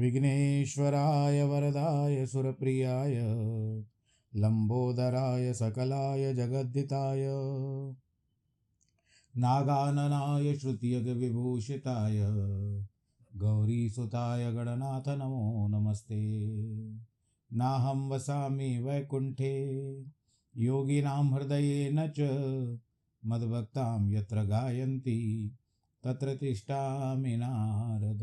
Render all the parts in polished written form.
विघ्नेश्वराय वरदाय सुरप्रियाय लंबोदराय सकलाय जगद्दिताय नागाननाय श्रुतियग विभूषिताय गौरीसुताय गणनाथ नमो नमस्ते। नाहं वसामि वैकुंठे योगिनां हृदये न च मद्भक्तां यत्र गायन्ति तत्र तिष्ठामि नारद।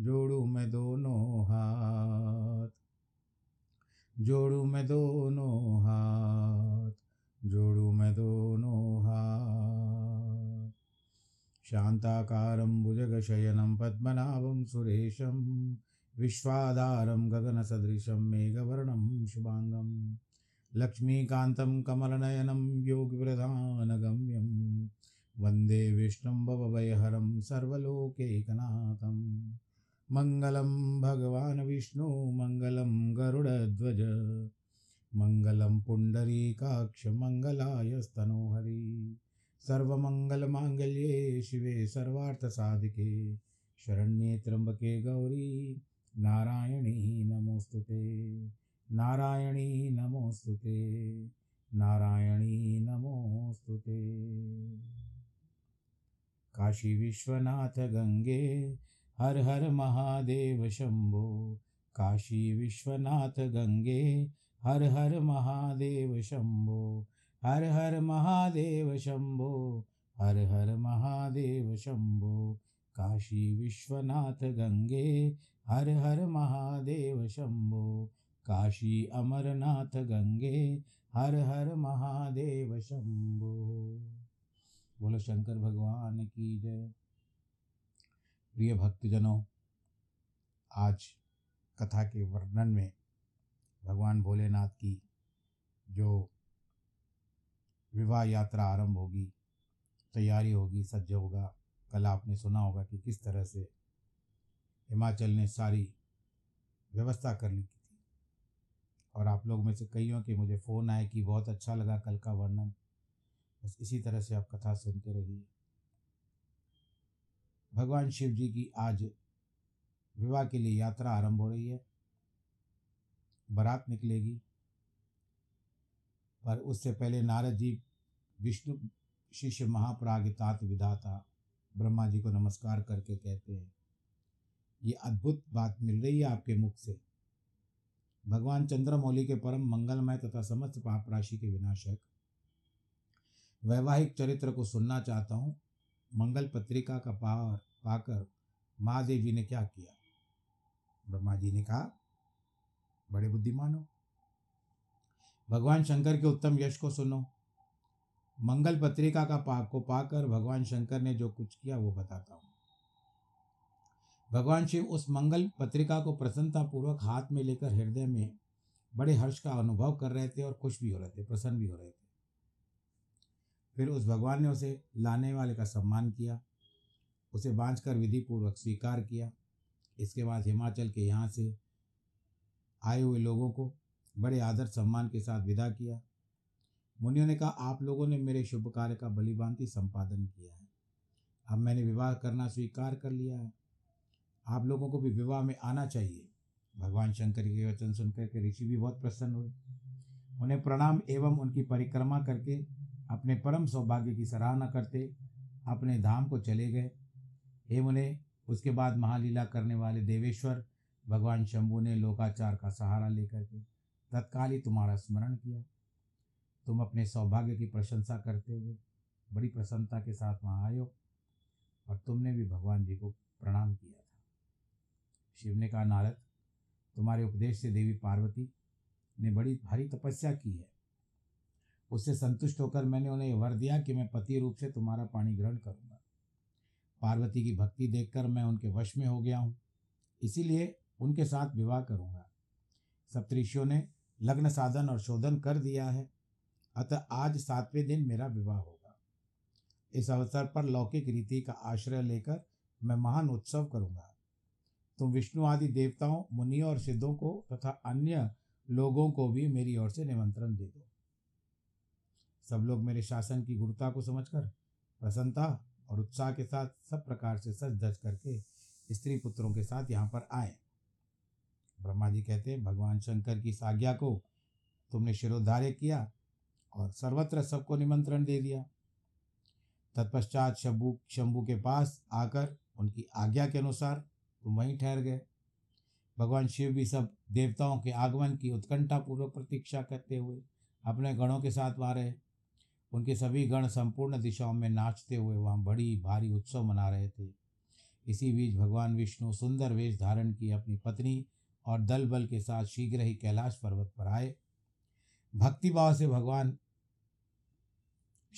जोड़ू मैं दोनों हाथ शांताकारं भुजगशयनं पद्मनाभं सुरेशं विश्वाधारं गगनसदृशं मेघवर्णं शुभांगं लक्ष्मीकान्तं कमलनयनं योगिप्रधानगम्यं वंदे विष्णुं भवभयहरं सर्वलोकैकनाथं। मंगलं भगवान् विष्णु मंगलं गरुडध्वज मंगलं पुंडरीकाक्ष मंगलायस्तनोहरि। सर्वमंगलमांगल्ये शिवे सर्वार्थसाधिके शरण्ये त्र्यंबके गौरी नारायणी नमोस्तुते काशी विश्वनाथ गंगे हर हर महादेव शंभो। काशी विश्वनाथ गंगे हर हर महादेव शंभो काशी विश्वनाथ गंगे हर हर महादेव शंभो। काशी अमरनाथ गंगे हर हर महादेव शंभो। बोलो शंकर भगवान की जय। प्रिय भक्तजनों, आज कथा के वर्णन में भगवान भोलेनाथ की जो विवाह यात्रा आरंभ होगी, तैयारी होगी, सज्ज होगा। कल आपने सुना होगा कि किस तरह से हिमाचल ने सारी व्यवस्था कर ली थी। और आप लोग में से कईयों के मुझे फ़ोन आए कि बहुत अच्छा लगा कल का वर्णन। बस इसी तरह से आप कथा सुनते रहिए। भगवान शिव जी की आज विवाह के लिए यात्रा आरंभ हो रही है। बारात निकलेगी, पर उससे पहले नारद जी विष्णु शिष्य महाप्राज्ञात विधाता ब्रह्मा जी को नमस्कार करके कहते हैं, ये अद्भुत बात मिल रही है आपके मुख से। भगवान चंद्रमौली के परम मंगलमय तथा समस्त पाप राशि के विनाशक वैवाहिक चरित्र को सुनना चाहता हूँ। मंगल पत्रिका का पावर पाकर महादेव जी ने क्या किया? ब्रह्मा जी ने कहा, बड़े बुद्धिमान हो, भगवान शंकर के उत्तम यश को सुनो। मंगल पत्रिका का पाक को पाकर भगवान शंकर ने जो कुछ किया वो बताता हूँ। भगवान शिव उस मंगल पत्रिका को प्रसन्नतापूर्वक हाथ में लेकर हृदय में बड़े हर्ष का अनुभव कर रहे थे और खुश भी हो रहे थे, प्रसन्न भी हो रहे थे। फिर उस भगवान ने उसे लाने वाले का सम्मान किया, उसे बांझकर विधिपूर्वक स्वीकार किया। इसके बाद हिमाचल के यहाँ से आए हुए लोगों को बड़े आदर सम्मान के साथ विदा किया। मुनियों ने कहा, आप लोगों ने मेरे शुभ कार्य का भलीभांति संपादन किया है। अब मैंने विवाह करना स्वीकार कर लिया है, आप लोगों को भी विवाह में आना चाहिए। भगवान शंकर के वचन सुनकर के ऋषि भी बहुत प्रसन्न हुए। उन्हें प्रणाम एवं उनकी परिक्रमा करके अपने परम सौभाग्य की सराहना करते अपने धाम को चले गए। हे मुने, उसके बाद महालीला करने वाले देवेश्वर भगवान शंभू ने लोकाचार का सहारा लेकर के तत्काल ही तुम्हारा स्मरण किया। तुम अपने सौभाग्य की प्रशंसा करते हुए बड़ी प्रसन्नता के साथ वहाँ आयो और तुमने भी भगवान जी को प्रणाम किया था। शिव ने कहा, नारद, तुम्हारे उपदेश से देवी पार्वती ने बड़ी भारी तपस्या की है। उससे संतुष्ट होकर मैंने उन्हें वर दिया कि मैं पति रूप से तुम्हारा पाणी ग्रहण करूँगा। पार्वती की भक्ति देखकर मैं उनके वश में हो गया हूँ, इसीलिए उनके साथ विवाह करूँगा। सप्तऋषियों ने लग्न साधन और शोधन कर दिया है, अतः आज 7वें दिन मेरा विवाह होगा। इस अवसर पर लौकिक रीति का आश्रय लेकर मैं महान उत्सव करूँगा। तुम विष्णु आदि देवताओं, मुनियों और सिद्धों को तथा अन्य लोगों को भी मेरी ओर से निमंत्रण दे दो। सब लोग मेरे शासन की गुरुता को समझकर प्रसन्नता और उत्साह के साथ सब प्रकार से सज धज करके स्त्री पुत्रों के साथ यहाँ पर आए। ब्रह्मा जी कहते हैं, भगवान शंकर की इस आज्ञा को तुमने शिरोधार्य किया और सर्वत्र सबको निमंत्रण दे दिया। तत्पश्चात शंभू के पास आकर उनकी आज्ञा के अनुसार तुम वहीं ठहर गए। भगवान शिव भी सब देवताओं के आगमन की उत्कंठापूर्वक प्रतीक्षा करते हुए अपने गणों के साथ वहाँ रहे। उनके सभी गण संपूर्ण दिशाओं में नाचते हुए वहाँ बड़ी भारी उत्सव मना रहे थे। इसी बीच भगवान विष्णु सुंदर वेश धारण की अपनी पत्नी और दल बल के साथ शीघ्र ही कैलाश पर्वत पर आए। भक्तिभाव से भगवान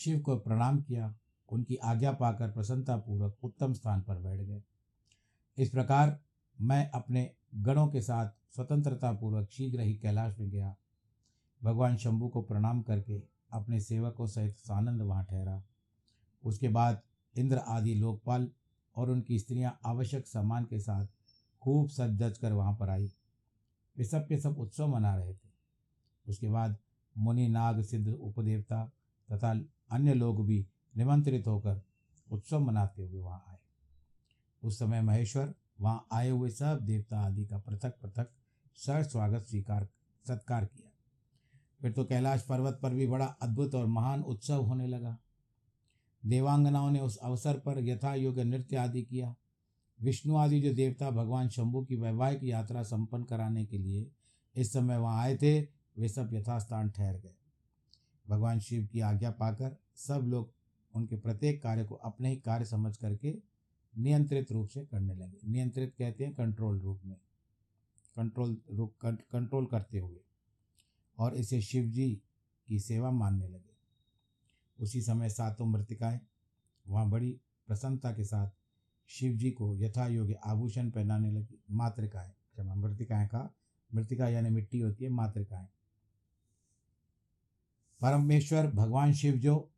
शिव को प्रणाम किया, उनकी आज्ञा पाकर प्रसन्नतापूर्वक उत्तम स्थान पर बैठ गए। इस प्रकार मैं अपने गणों के साथ स्वतंत्रतापूर्वक शीघ्र ही कैलाश में गया। भगवान शंभू को प्रणाम करके अपने सेवकों सहित सानंद वहाँ ठहरा। उसके बाद इंद्र आदि लोकपाल और उनकी स्त्रियां आवश्यक सामान के साथ खूब सज धज कर वहाँ पर आई। वे सब के सब उत्सव मना रहे थे। उसके बाद मुनि, नाग, सिद्ध, उपदेवता तथा अन्य लोग भी निमंत्रित होकर उत्सव मनाते हुए वहाँ आए। उस समय महेश्वर वहाँ आए हुए सब देवता आदि का पृथक पृथक सत्कार किया। फिर तो कैलाश पर्वत पर भी बड़ा अद्भुत और महान उत्सव होने लगा। देवांगनाओं ने उस अवसर पर यथा योग्य नृत्य आदि किया। विष्णु आदि जो देवता भगवान शंभू की वैवाहिक यात्रा संपन्न कराने के लिए इस समय वहाँ आए थे, वे सब यथास्थान ठहर गए। भगवान शिव की आज्ञा पाकर सब लोग उनके प्रत्येक कार्य को अपने ही कार्य समझ करके नियंत्रित रूप से करने लगे। नियंत्रित कहते हैं कंट्रोल रूप में, कंट्रोल करते हुए, और इसे शिव जी की सेवा मानने लगे। उसी समय सातों मृतिकाएँ वहाँ बड़ी प्रसन्नता के साथ शिव जी को यथा योग्य आभूषण पहनाने लगी। मातृकाएँ, क्षमा, मृतिकाएँ का मृतिका यानी मिट्टी होती है, मातृकाएँ। परमेश्वर भगवान शिव जो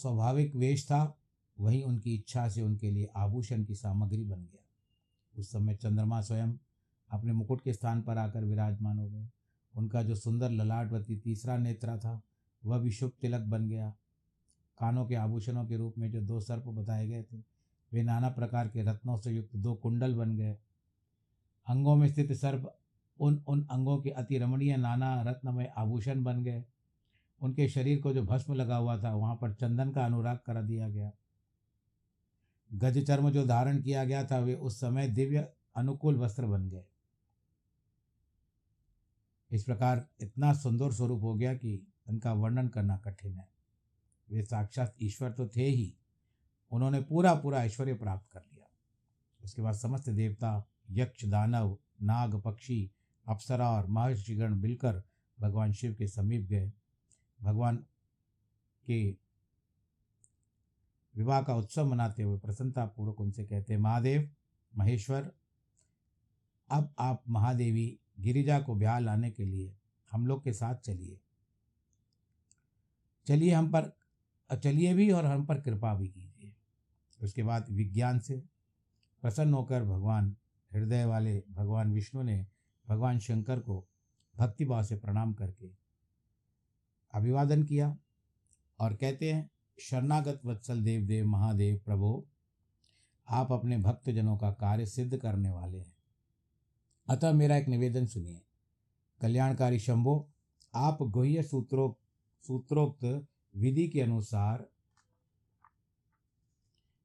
स्वाभाविक वेश था, वही उनकी इच्छा से उनके लिए आभूषण की सामग्री बन गया। उस समय चंद्रमा स्वयं अपने मुकुट के स्थान पर आकर विराजमान हो गए। उनका जो सुंदर ललाटवती तीसरा नेत्रा था, वह भी शुभ तिलक बन गया। कानों के आभूषणों के रूप में जो 2 सर्प बताए गए थे, वे नाना प्रकार के रत्नों से युक्त 2 कुंडल बन गए। अंगों में स्थित सर्प उन अंगों के अति रमणीय नाना रत्नमय आभूषण बन गए। उनके शरीर को जो भस्म लगा हुआ था, वहाँ पर चंदन का अनुराग करा दिया गया। गजचर्म जो धारण किया गया था, वे उस समय दिव्य अनुकूल वस्त्र बन गए। इस प्रकार इतना सुंदर स्वरूप हो गया कि इनका वर्णन करना कठिन है। वे साक्षात ईश्वर तो थे ही, उन्होंने पूरा पूरा ऐश्वर्य प्राप्त कर लिया। उसके बाद समस्त देवता, यक्ष, दानव, नाग, पक्षी, अप्सरा और महर्षिगण मिलकर भगवान शिव के समीप गए। भगवान के विवाह का उत्सव मनाते हुए प्रसन्नतापूर्वक उनसे कहते हैं, महादेव, महेश्वर, अब आप महादेवी गिरिजा को ब्याह लाने के लिए हम लोग के साथ चलिए भी और हम पर कृपा भी कीजिए। उसके बाद विज्ञान से प्रसन्न होकर भगवान हृदय वाले भगवान विष्णु ने भगवान शंकर को भक्तिभाव से प्रणाम करके अभिवादन किया और कहते हैं, शरणागत वत्सल देवदेव महादेव प्रभो, आप अपने भक्तजनों का कार्य सिद्ध करने वाले हैं, अतः मेरा एक निवेदन सुनिए। कल्याणकारी शंभो, आप गुह्य सूत्रोक्त विधि के अनुसार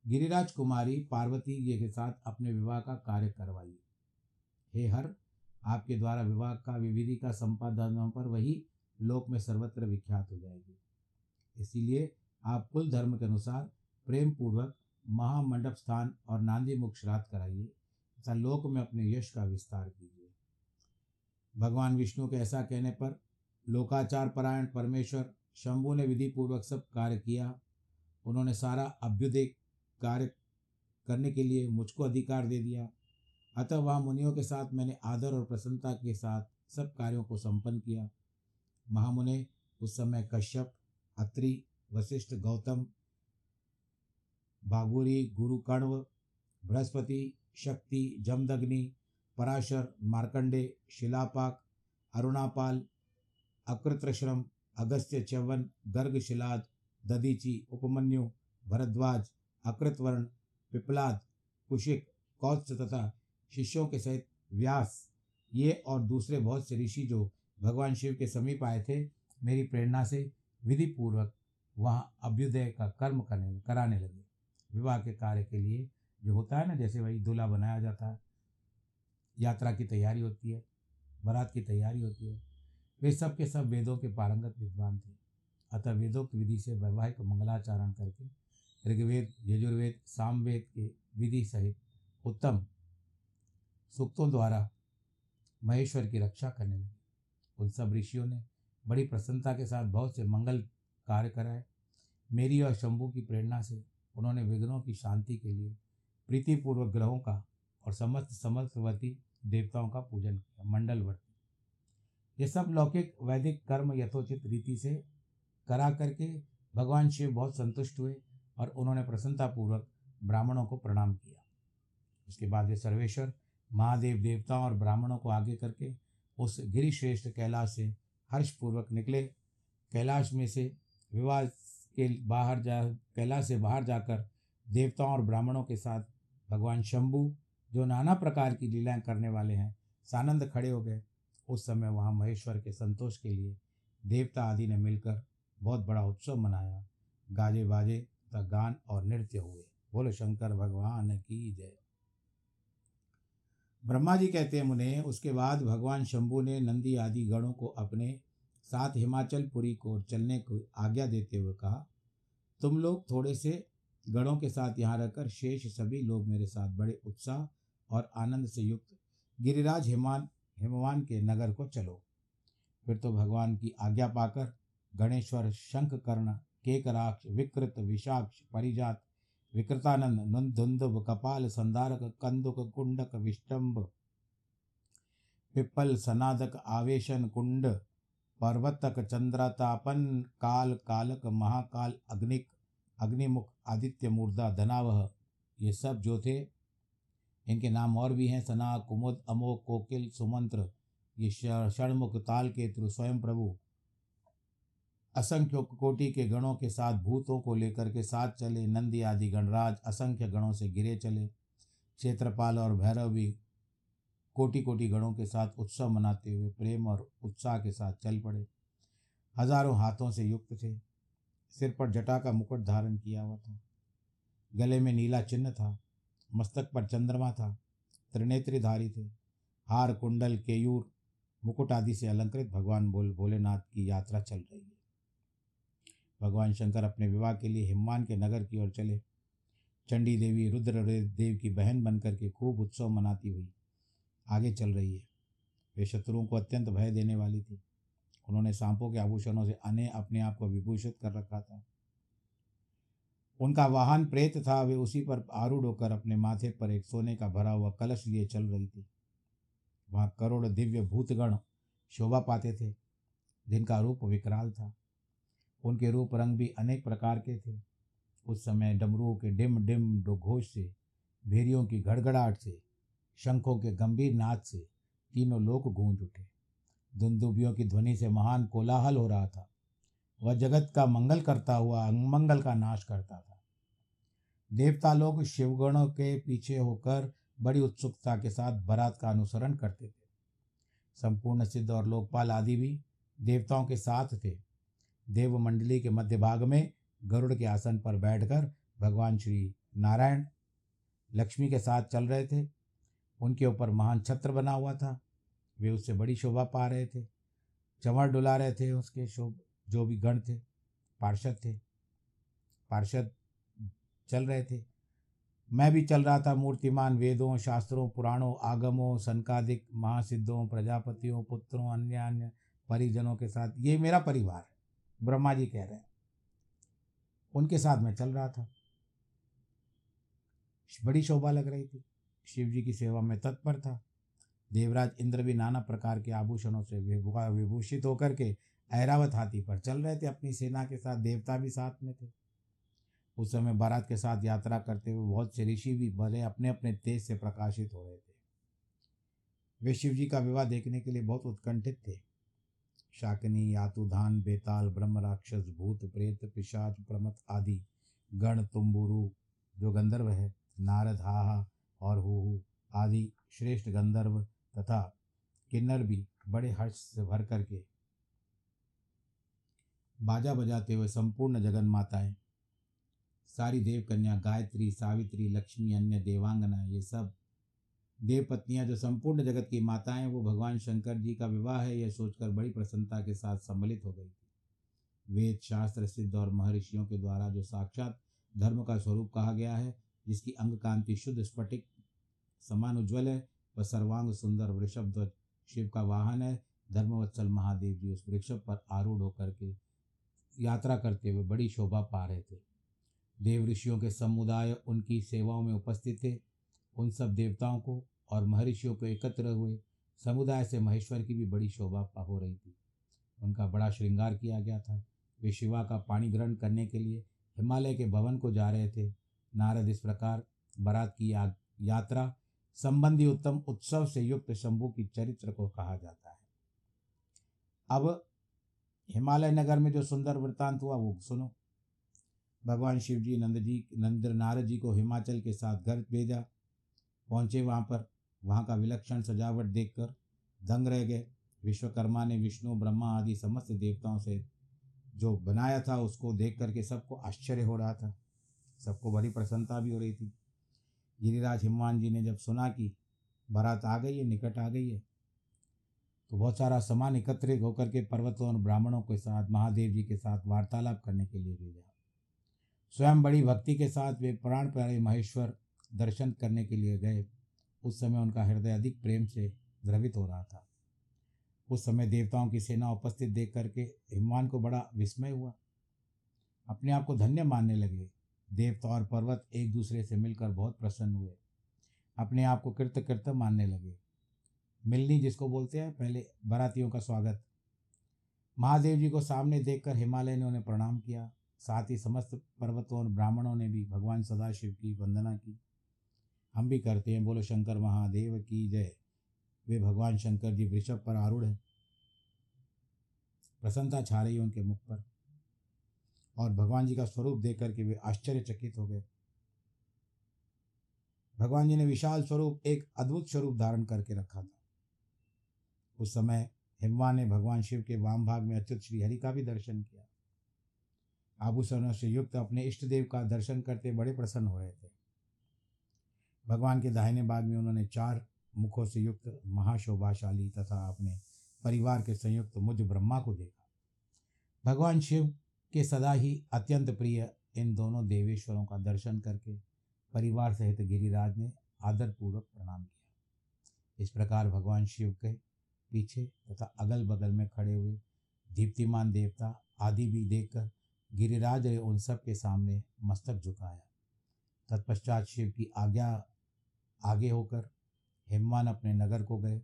गिरिराज कुमारी पार्वती जी के साथ अपने विवाह का कार्य करवाइए। हे हर, आपके द्वारा विवाह का विधि का संपादन पर वही लोक में सर्वत्र विख्यात हो जाएगी। इसीलिए आप कुल धर्म के अनुसार प्रेम पूर्वक महामंडप स्थान और नांदी मुख श्राद्ध कराइए तथा लोक में अपने यश का विस्तार कीजिए। भगवान विष्णु के ऐसा कहने पर लोकाचार परायण परमेश्वर शंभु ने विधि पूर्वक सब कार्य किया। उन्होंने सारा अभ्युदय कार्य करने के लिए मुझको अधिकार दे दिया। अतः वहाँ मुनियों के साथ मैंने आदर और प्रसन्नता के साथ सब कार्यों को संपन्न किया। महामुने उस समय कश्यप, अत्रि, वशिष्ठ, गौतम, भागुरी, गुरु कण्व, बृहस्पति, शक्ति, जमदग्नि, पराशर, मार्कंडे, शिलापाक, अरुणापाल, अकृत्रश्रम, अगस्त्य, च्यवन, गर्ग, शिलाद, ददीची, उपमन्यु, भरद्वाज, अकृतवर्ण, पिपलाद, कुशिक, कौत्स तथा शिष्यों के सहित व्यास, ये और दूसरे बहुत से ऋषि जो भगवान शिव के समीप आए थे, मेरी प्रेरणा से विधि पूर्वक वहाँ अभ्युदय का कर्म कराने लगे। विवाह के कार्य के लिए जो होता है ना, जैसे वही दूल्हा बनाया जाता है, यात्रा की तैयारी होती है, बारात की तैयारी होती है, वे सब के सब वेदों के पारंगत विद्वान थे। अतः वेदोक्त विधि से वैवाहिक मंगलाचरण करके ऋग्वेद, यजुर्वेद, सामवेद के विधि सहित उत्तम सूक्तों द्वारा महेश्वर की रक्षा करने लगे। उन सब ऋषियों ने बड़ी प्रसन्नता के साथ बहुत से मंगल कार्य कराए। मेरी और शंभू की प्रेरणा से उन्होंने विघ्नों की शांति के लिए प्रीतिपूर्वक ग्रहों का और समस्त समर्थवती देवताओं का पूजन किया। मंडलवर्त ये सब लौकिक वैदिक कर्म यथोचित रीति से करा करके भगवान शिव बहुत संतुष्ट हुए और उन्होंने प्रसन्नतापूर्वक ब्राह्मणों को प्रणाम किया। उसके बाद वे सर्वेश्वर महादेव देवताओं और ब्राह्मणों को आगे करके उस गिरिश्रेष्ठ कैलाश से हर्षपूर्वक निकले। कैलाश में से विवाह के बाहर जा कैलाश से बाहर जाकर देवताओं और ब्राह्मणों के साथ भगवान शंभु, जो नाना प्रकार की लीलाएं करने वाले हैं, सानंद खड़े हो गए। उस समय वहाँ महेश्वर के संतोष के लिए देवता आदि ने मिलकर बहुत बड़ा उत्सव मनाया। गाजे बाजे तथा गान और नृत्य हुए। बोलो शंकर भगवान की जय। ब्रह्मा जी कहते हैं मुने, उसके बाद भगवान शंभु ने नंदी आदि गणों को अपने साथ हिमाचलपुरी को चलने को आज्ञा देते हुए कहा, तुम लोग थोड़े से गणों के साथ यहाँ रहकर शेष सभी लोग मेरे साथ बड़े उत्साह और आनंद से युक्त गिरिराज हिमवान के नगर को चलो। फिर तो भगवान की आज्ञा पाकर गणेश्वर, शंखकर्ण, केकराक्ष, विकृत, विषाक्ष, परिजात, विकृतानंद, नंदुंदुब, कपाल संधारक, कंदुक, कुंडक, विष्टम्ब, पिप्पल, सनादक, आवेशन, कुंड, पर्वतक, चंद्रतापन, काल, कालक, महाकाल, अग्निक, अग्निमुख, आदित्य मूर्धा, धनावह, ये सब जो थे, इनके नाम और भी हैं। सना, कुमुद, अमोह, कोकिल, सुमंत्र, ये षणमुख, तालकेतु, स्वयं प्रभु, असंख्य कोटि के गणों के साथ भूतों को लेकर के साथ चले। नंदी आदि गणराज असंख्य गणों से घिरे चले। क्षेत्रपाल और भैरव भी कोटि कोटि गणों के साथ उत्सव मनाते हुए प्रेम और उत्साह के साथ चल पड़े। हजारों हाथों से युक्त थे। सिर पर जटा का मुकुट धारण किया हुआ था, गले में नीला चिन्ह था, मस्तक पर चंद्रमा था, त्रिनेत्रीधारी थे। हार, कुंडल, केयूर, मुकुट आदि से अलंकृत भगवान भोलेनाथ की यात्रा चल रही है। भगवान शंकर अपने विवाह के लिए हिमवान के नगर की ओर चले। चंडी देवी रुद्र देव की बहन बनकर के खूब उत्सव मनाती हुई आगे चल रही है। वे शत्रुओं को अत्यंत भय देने वाली थी। उन्होंने सांपों के आभूषणों से अपने आप को विभूषित कर रखा था। उनका वाहन प्रेत था। वे उसी पर आरूढ़ होकर अपने माथे पर एक सोने का भरा हुआ कलश लिए चल रही थी। वहाँ करोड़ों दिव्य भूतगण शोभा पाते थे, जिनका रूप विकराल था। उनके रूप रंग भी अनेक प्रकार के थे। उस समय डमरुओं के डिम डिम घोष से, भेरियों की घड़घड़ाहट से, शंखों के गंभीर नाद से तीनों लोक गूंज उठे। दुंदुभियों की ध्वनि से महान कोलाहल हो रहा था। वह जगत का मंगल करता हुआ अमंगल का नाश करता था। देवता लोग शिवगणों के पीछे होकर बड़ी उत्सुकता के साथ बारात का अनुसरण करते थे। संपूर्ण सिद्ध और लोकपाल आदि भी देवताओं के साथ थे। देव मंडली के मध्य भाग में गरुड़ के आसन पर बैठकर भगवान श्री नारायण लक्ष्मी के साथ चल रहे थे। उनके ऊपर महान छत्र बना हुआ था, वे उससे बड़ी शोभा पा रहे थे, चंवर डुला रहे थे। उसके शोभ जो भी गण थे, पार्षद थे, पार्षद चल रहे थे। मैं भी चल रहा था, मूर्तिमान वेदों, शास्त्रों, पुराणों, आगमों, सनकादिक महासिद्धों, प्रजापतियों, पुत्रों, अन्य अन्य परिजनों के साथ। ये मेरा परिवार है, ब्रह्मा जी कह रहे हैं, उनके साथ मैं चल रहा था। बड़ी शोभा लग रही थी। शिव जी की सेवा में तत्पर था। देवराज इंद्र भी नाना प्रकार के आभूषणों से विभूषित होकर के ऐरावत हाथी पर चल रहे थे अपनी सेना के साथ। देवता भी साथ में थे। उस समय बारात के साथ यात्रा करते हुए बहुत से ऋषि भी भले अपने अपने तेज से प्रकाशित हो रहे थे। वे शिव जी का विवाह देखने के लिए बहुत उत्कंठित थे। शाकनी, यातुधान, बेताल, ब्रह्म राक्षस, भूत, प्रेत, पिशाच, प्रमथ आदि गण, तुम्बुरु जो गंधर्व है, नारद, हाहा और हुहु आदि श्रेष्ठ गंधर्व तथा किन्नर भी बड़े हर्ष से भर करके बाजा बजाते हुए संपूर्ण जगन माताएं, सारी देवकन्या, गायत्री, सावित्री, लक्ष्मी, अन्य देवांगना, ये सब देवपत्नियां जो संपूर्ण जगत की माताएं, वो भगवान शंकर जी का विवाह है यह सोचकर बड़ी प्रसन्नता के साथ सम्मिलित हो गई थी। वेद शास्त्र, सिद्ध और महर्षियों के द्वारा जो साक्षात धर्म का स्वरूप कहा गया है, जिसकी अंग कांति शुद्ध स्फटिक समान उज्ज्वल है, वह सर्वांग सुंदर वृषभ ध्वज शिव का वाहन है। धर्मवत्सल महादेव जी उस वृषभ पर आरूढ़ होकर के यात्रा करते हुए बड़ी शोभा पा रहे थे। देव ऋषियों के समुदाय उनकी सेवाओं में उपस्थित थे। उन सब देवताओं को और महर्षियों को एकत्र हुए समुदाय से महेश्वर की भी बड़ी शोभा हो रही थी। उनका बड़ा श्रृंगार किया गया था। वे शिवा का पाणी ग्रहण करने के लिए हिमालय के भवन को जा रहे थे। नारद इस प्रकार बारात की यात्रा संबंधी उत्तम उत्सव से युक्त शंभू की चरित्र को कहा जाता है। अब हिमालय नगर में जो सुंदर वृत्तांत हुआ वो सुनो। भगवान शिव जी नारद जी को हिमाचल के साथ घर भेजा। पहुंचे वहाँ पर, वहाँ का विलक्षण सजावट देखकर दंग रह गए। विश्वकर्मा ने विष्णु, ब्रह्मा आदि समस्त देवताओं से जो बनाया था उसको देख करके सबको आश्चर्य हो रहा था, सबको बड़ी प्रसन्नता भी हो रही थी। गिरिराज हनुमान जी ने जब सुना कि बारात आ गई है, निकट आ गई है, तो बहुत सारा सामान एकत्रित होकर के पर्वतों और ब्राह्मणों के साथ महादेव जी के साथ वार्तालाप करने के लिए भेजा। स्वयं बड़ी भक्ति के साथ वे प्राण प्यारे महेश्वर दर्शन करने के लिए गए। उस समय उनका हृदय अधिक प्रेम से द्रवित हो रहा था। उस समय देवताओं की सेना उपस्थित देख करके हनुमान को बड़ा विस्मय हुआ, अपने आप को धन्य मानने लगे। देवता और पर्वत एक दूसरे से मिलकर बहुत प्रसन्न हुए, अपने आप को कृतकृत्य मानने लगे। मिलनी जिसको बोलते हैं, पहले बारातियों का स्वागत। महादेव जी को सामने देखकर हिमालय ने उन्हें प्रणाम किया, साथ ही समस्त पर्वतों और ब्राह्मणों ने भी भगवान सदाशिव की वंदना की। हम भी करते हैं, बोलो शंकर महादेव की जय। वे भगवान शंकर जी वृषभ पर आरूढ़ हैं। प्रसन्नता छा रही है उनके मुख पर और भगवान जी का स्वरूप देख करके वे आश्चर्यचकित हो गए। भगवान जी ने विशाल स्वरूप, एक अद्भुत स्वरूप धारण करके रखा था। उस समय हिमवान ने भगवान शिव के वाम भाग में अच्युत श्रीहरि का भी दर्शन किया। आभूषणों से युक्त अपने इष्ट देव का दर्शन करते बड़े प्रसन्न हो रहे थे। भगवान के दाहिने भाग में उन्होंने 4 मुखों से युक्त महाशोभाशाली तथा अपने परिवार के संयुक्त मुझ ब्रह्मा को देखा। भगवान शिव के सदा ही अत्यंत प्रिय इन दोनों देवेश्वरों का दर्शन करके परिवार सहित गिरिराज ने आदरपूर्वक प्रणाम किया। इस प्रकार भगवान शिव के पीछे तथा अगल बगल में खड़े हुए दीप्तिमान देवता आदि भी देखकर गिरिराज ने उन सब के सामने मस्तक झुकाया। तत्पश्चात शिव की आज्ञा आगे होकर हिमवान अपने नगर को गए।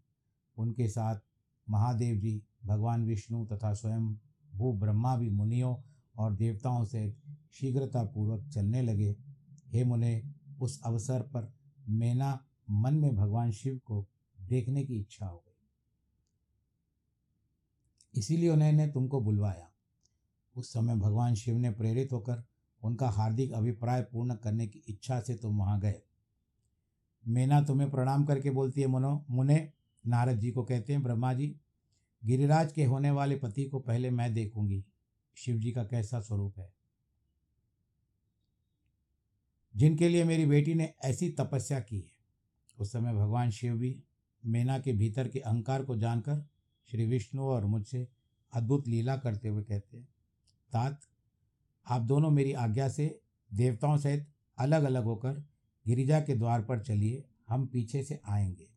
उनके साथ महादेव जी, भगवान विष्णु तथा स्वयं भू ब्रह्मा भी मुनियों और देवताओं से शीघ्रतापूर्वक चलने लगे। हे मुने, उस अवसर पर मेरा मन में भगवान शिव को देखने की इच्छा हो गई, इसीलिए उन्होंने तुमको बुलवाया। उस समय भगवान शिव ने प्रेरित होकर उनका हार्दिक अभिप्राय पूर्ण करने की इच्छा से तुम वहाँ गए। मैना तुम्हें प्रणाम करके बोलती है, मुने, नारद जी को कहते हैं, ब्रह्मा जी, गिरिराज के होने वाले पति को पहले मैं देखूंगी शिव जी का कैसा स्वरूप है। जिनके लिए मेरी बेटी ने ऐसी तपस्या की है। उस समय भगवान शिव भी मेना के भीतर के अहंकार को जानकर श्री विष्णु और मुझसे अद्भुत लीला करते हुए कहते हैं, तात, आप दोनों मेरी आज्ञा से देवताओं सहित अलग अलग होकर गिरिजा के द्वार पर चलिए, हम पीछे से आएंगे।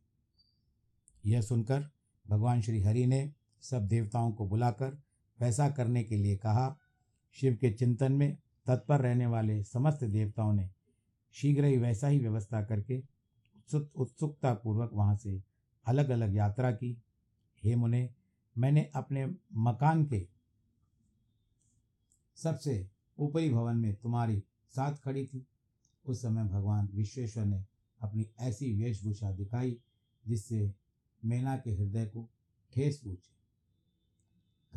यह सुनकर भगवान श्री हरि ने सब देवताओं को बुलाकर वैसा करने के लिए कहा। शिव के चिंतन में तत्पर रहने वाले समस्त देवताओं ने शीघ्र ही वैसा ही व्यवस्था करके उत्सुकतापूर्वक वहाँ से अलग अलग यात्रा की। हे मुने, मैंने अपने मकान के सबसे ऊपरी भवन में तुम्हारी साथ खड़ी थी। उस समय भगवान विश्वेश्वर ने अपनी ऐसी वेशभूषा दिखाई जिससे मेना के हृदय को ठेस पहुँचे,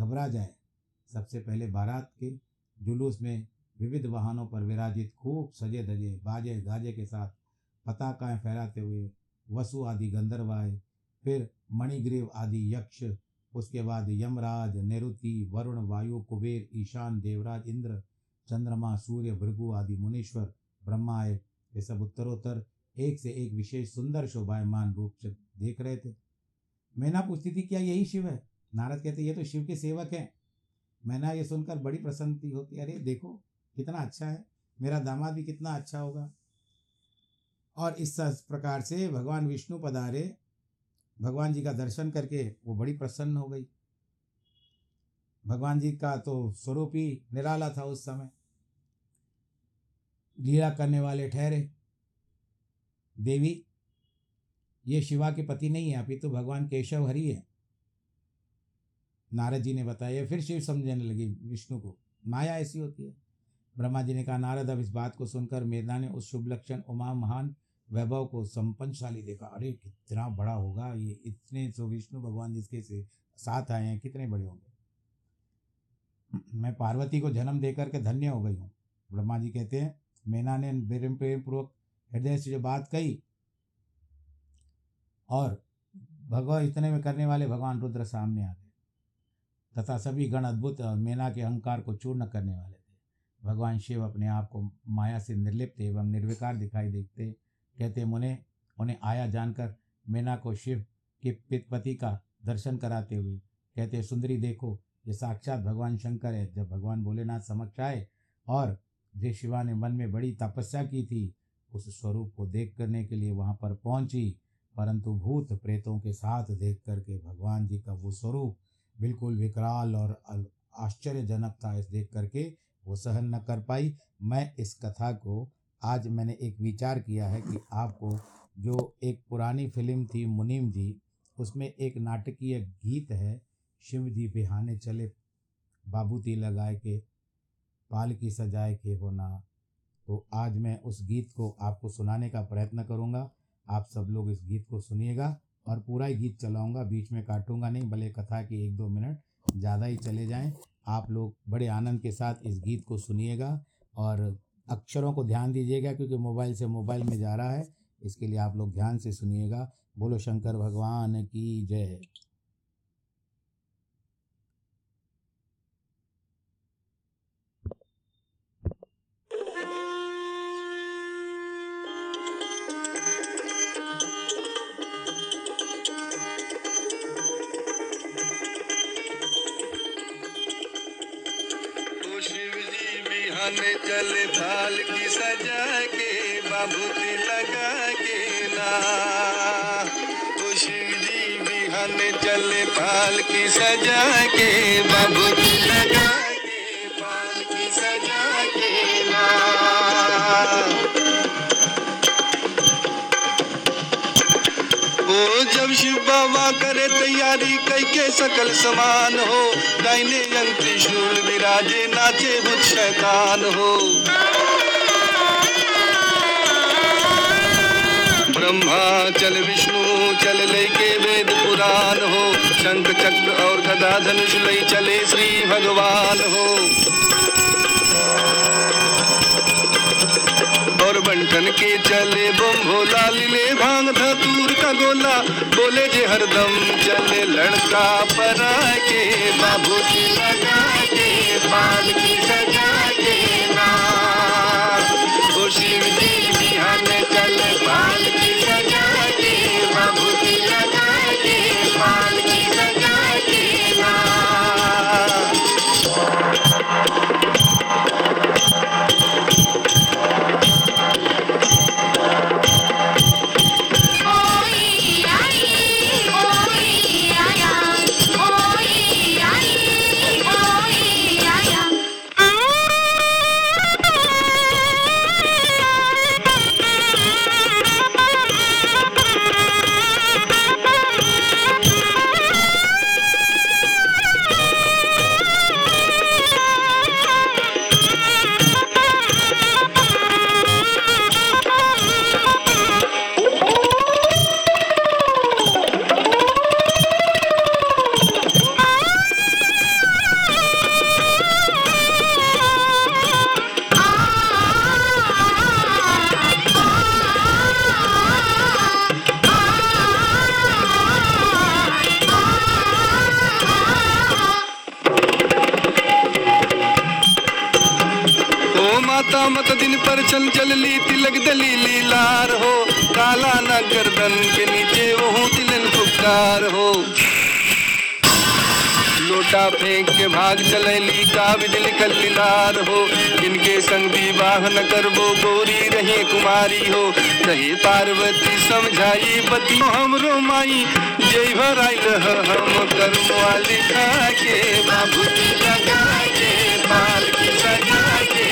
घबरा जाए। सबसे पहले बारात के जुलूस में विविध वाहनों पर विराजित खूब सजे धजे बाजे गाजे के साथ पताकाएँ फहराते हुए वसु आदि गंधर्व आए, फिर मणिग्रीव आदि यक्ष, उसके बाद यमराज, नेरुति, वरुण, वायु, कुबेर, ईशान, देवराज, इंद्र, चंद्रमा, सूर्य, भृगु आदि मुनीश्वर ब्रह्मा आए। ये सब उत्तरोत्तर एक से एक विशेष सुंदर शोभायमान रूप से देख रहे थे। मैना पूछती थी, क्या यही शिव है? नारद कहते, ये तो शिव के सेवक हैं। मैना ये सुनकर बड़ी प्रसन्न होती, अरे देखो कितना अच्छा है, मेरा दामाद भी कितना अच्छा होगा। और इस प्रकार से भगवान विष्णु पधारे। भगवान जी का दर्शन करके वो बड़ी प्रसन्न हो गई। भगवान जी का तो स्वरूप ही निराला था। उस समय लीला करने वाले ठहरे, देवी ये शिवा के पति नहीं है, अभी तो भगवान केशव हरि है। नारद जी ने बताया, फिर शिव समझने लगी विष्णु को, माया ऐसी होती है। ब्रह्मा जी ने कहा, नारद अब इस बात को सुनकर मेना ने उस शुभ लक्षण उमा महान वैभव को संपन्नशाली देखा। अरे कितना बड़ा होगा ये, इतने तो विष्णु भगवान जिसके से साथ आए हैं कितने बड़े होंगे। मैं पार्वती को जन्म देकर के धन्य हो गई हूँ। ब्रह्मा जी कहते हैं, मेना ने प्रेम पूर्वक हृदय से जो बात कही, और भगवान इतने में करने वाले भगवान रुद्र सामने आ गए तथा सभी गण अद्भुत और मेना के अहंकार को चूर्ण करने वाले थे। भगवान शिव अपने आप को माया से निर्लिप्त एवं निर्विकार दिखाई देते। कहते मुने, उन्हें आया जानकर मेना को शिव के पति का दर्शन कराते हुए कहते, सुंदरी देखो, ये साक्षात भगवान शंकर है। जब भगवान भोलेनाथ समक्ष आए और जिस शिवा ने मन में बड़ी तपस्या की थी, उस स्वरूप को देख करने के लिए वहाँ पर पहुँची, परंतु भूत प्रेतों के साथ देख करके भगवान जी का वो स्वरूप बिल्कुल विकराल और आश्चर्यजनक था। इस देख करके वो सहन न कर पाई। मैं इस कथा को आज मैंने एक विचार किया है कि आपको जो एक पुरानी फिल्म थी मुनीम जी, उसमें एक नाटकीय गीत है, शिव जी बिहाने चले बाबूती लगाए के पालकी सजाए के होना, तो आज मैं उस गीत को आपको सुनाने का प्रयत्न करूंगा। आप सब लोग इस गीत को सुनिएगा और पूरा ही गीत चलाऊंगा, बीच में काटूंगा नहीं, भले कथा के 1-2 मिनट ज़्यादा ही चले जाएँ। आप लोग बड़े आनंद के साथ इस गीत को सुनिएगा और अक्षरों को ध्यान दीजिएगा, क्योंकि मोबाइल से मोबाइल में जा रहा है, इसके लिए आप लोग ध्यान से सुनिएगा। बोलो शंकर भगवान की जय। चल थाल की सजा के बाबूती लगा के ना, ओ शिव जी बिहान चल थाल की सजा के बाबूती लगा के पाल की सजा के ना। वो जब शिव बाबा करे तैयारी कई के सकल समान हो, दाहिने त्रिशूल विराजे नाचे भूत शैतान हो। ब्रह्मा चल विष्णु चल लेके वेद पुराण हो, शंख चक्र और गदा धनुष लई चले श्री भगवान हो। और बंटन के चले बम भोला लिले भांग धतूर का गोला, बोले जे हरदम चले लड़का परा के बाबूती लगा के पाल की सजा के ना। खुशी माता मत दिन पर चल चल ली तिलक दली लीलार हो, काला ना गर्दन के नीचे वो तिलन फुकार हो। लोटा फेंक के भाग चलैली काबिज लिखल लीलार हो, जिनके संग विवाह न करबो गोरी रहे कुमारी हो। कहे पार्वती समझाई पति हमरो माई, जय भराइल हम करमुआ लिखा के बाबू लगा के पाल की सजा के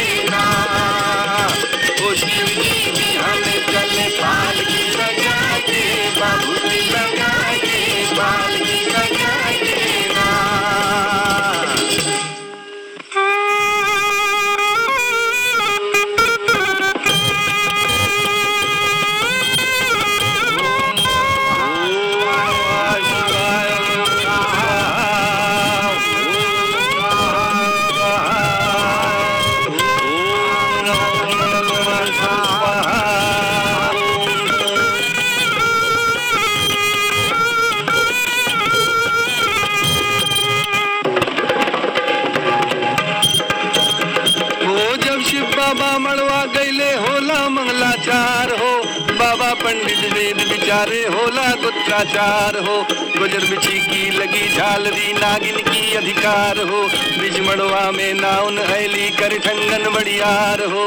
पंडित वेद बिचारे होला गुत्राचार हो। गुजर बिछी की लगी झालरी नागिन की अधिकार हो, बिजमड़वा में नाउन ऐली कर ठंगन बड़ियार हो।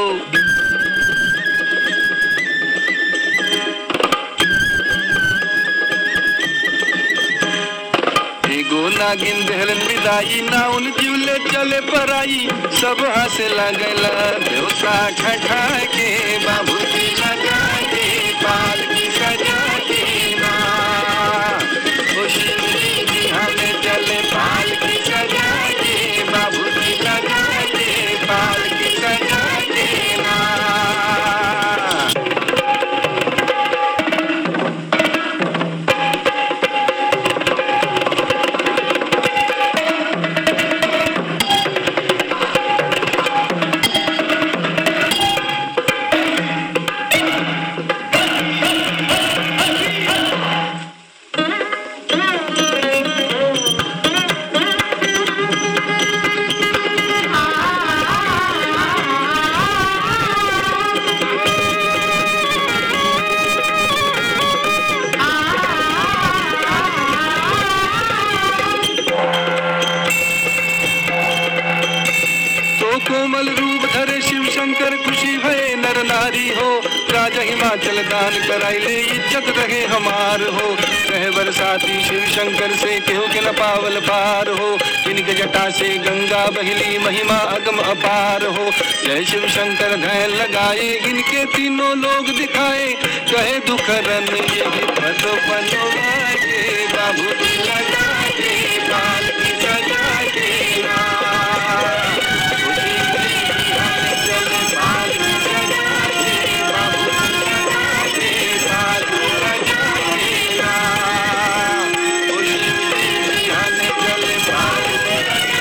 नागिन दहलन विदाई नाउन जुले चले पर आई, सब हंसे लगला ढोसा ठठा के बाबू लगा के पाल की सजा के ना खुशी। कोमल रूप धरे शिव शंकर खुशी भये नर नारी हो, राजा हिमाचल दान कराइले इज्जत रहे हमार हो। कहे बरसाती शिव शंकर से केहू के न पावल पार हो, इनके जटा से गंगा बहली महिमा अगम अपार हो। जय शिव शंकर धैल लगाए इनके तीनों लोग दिखाए, कहे दुखरन ये भजो बनवाए बाबू लगा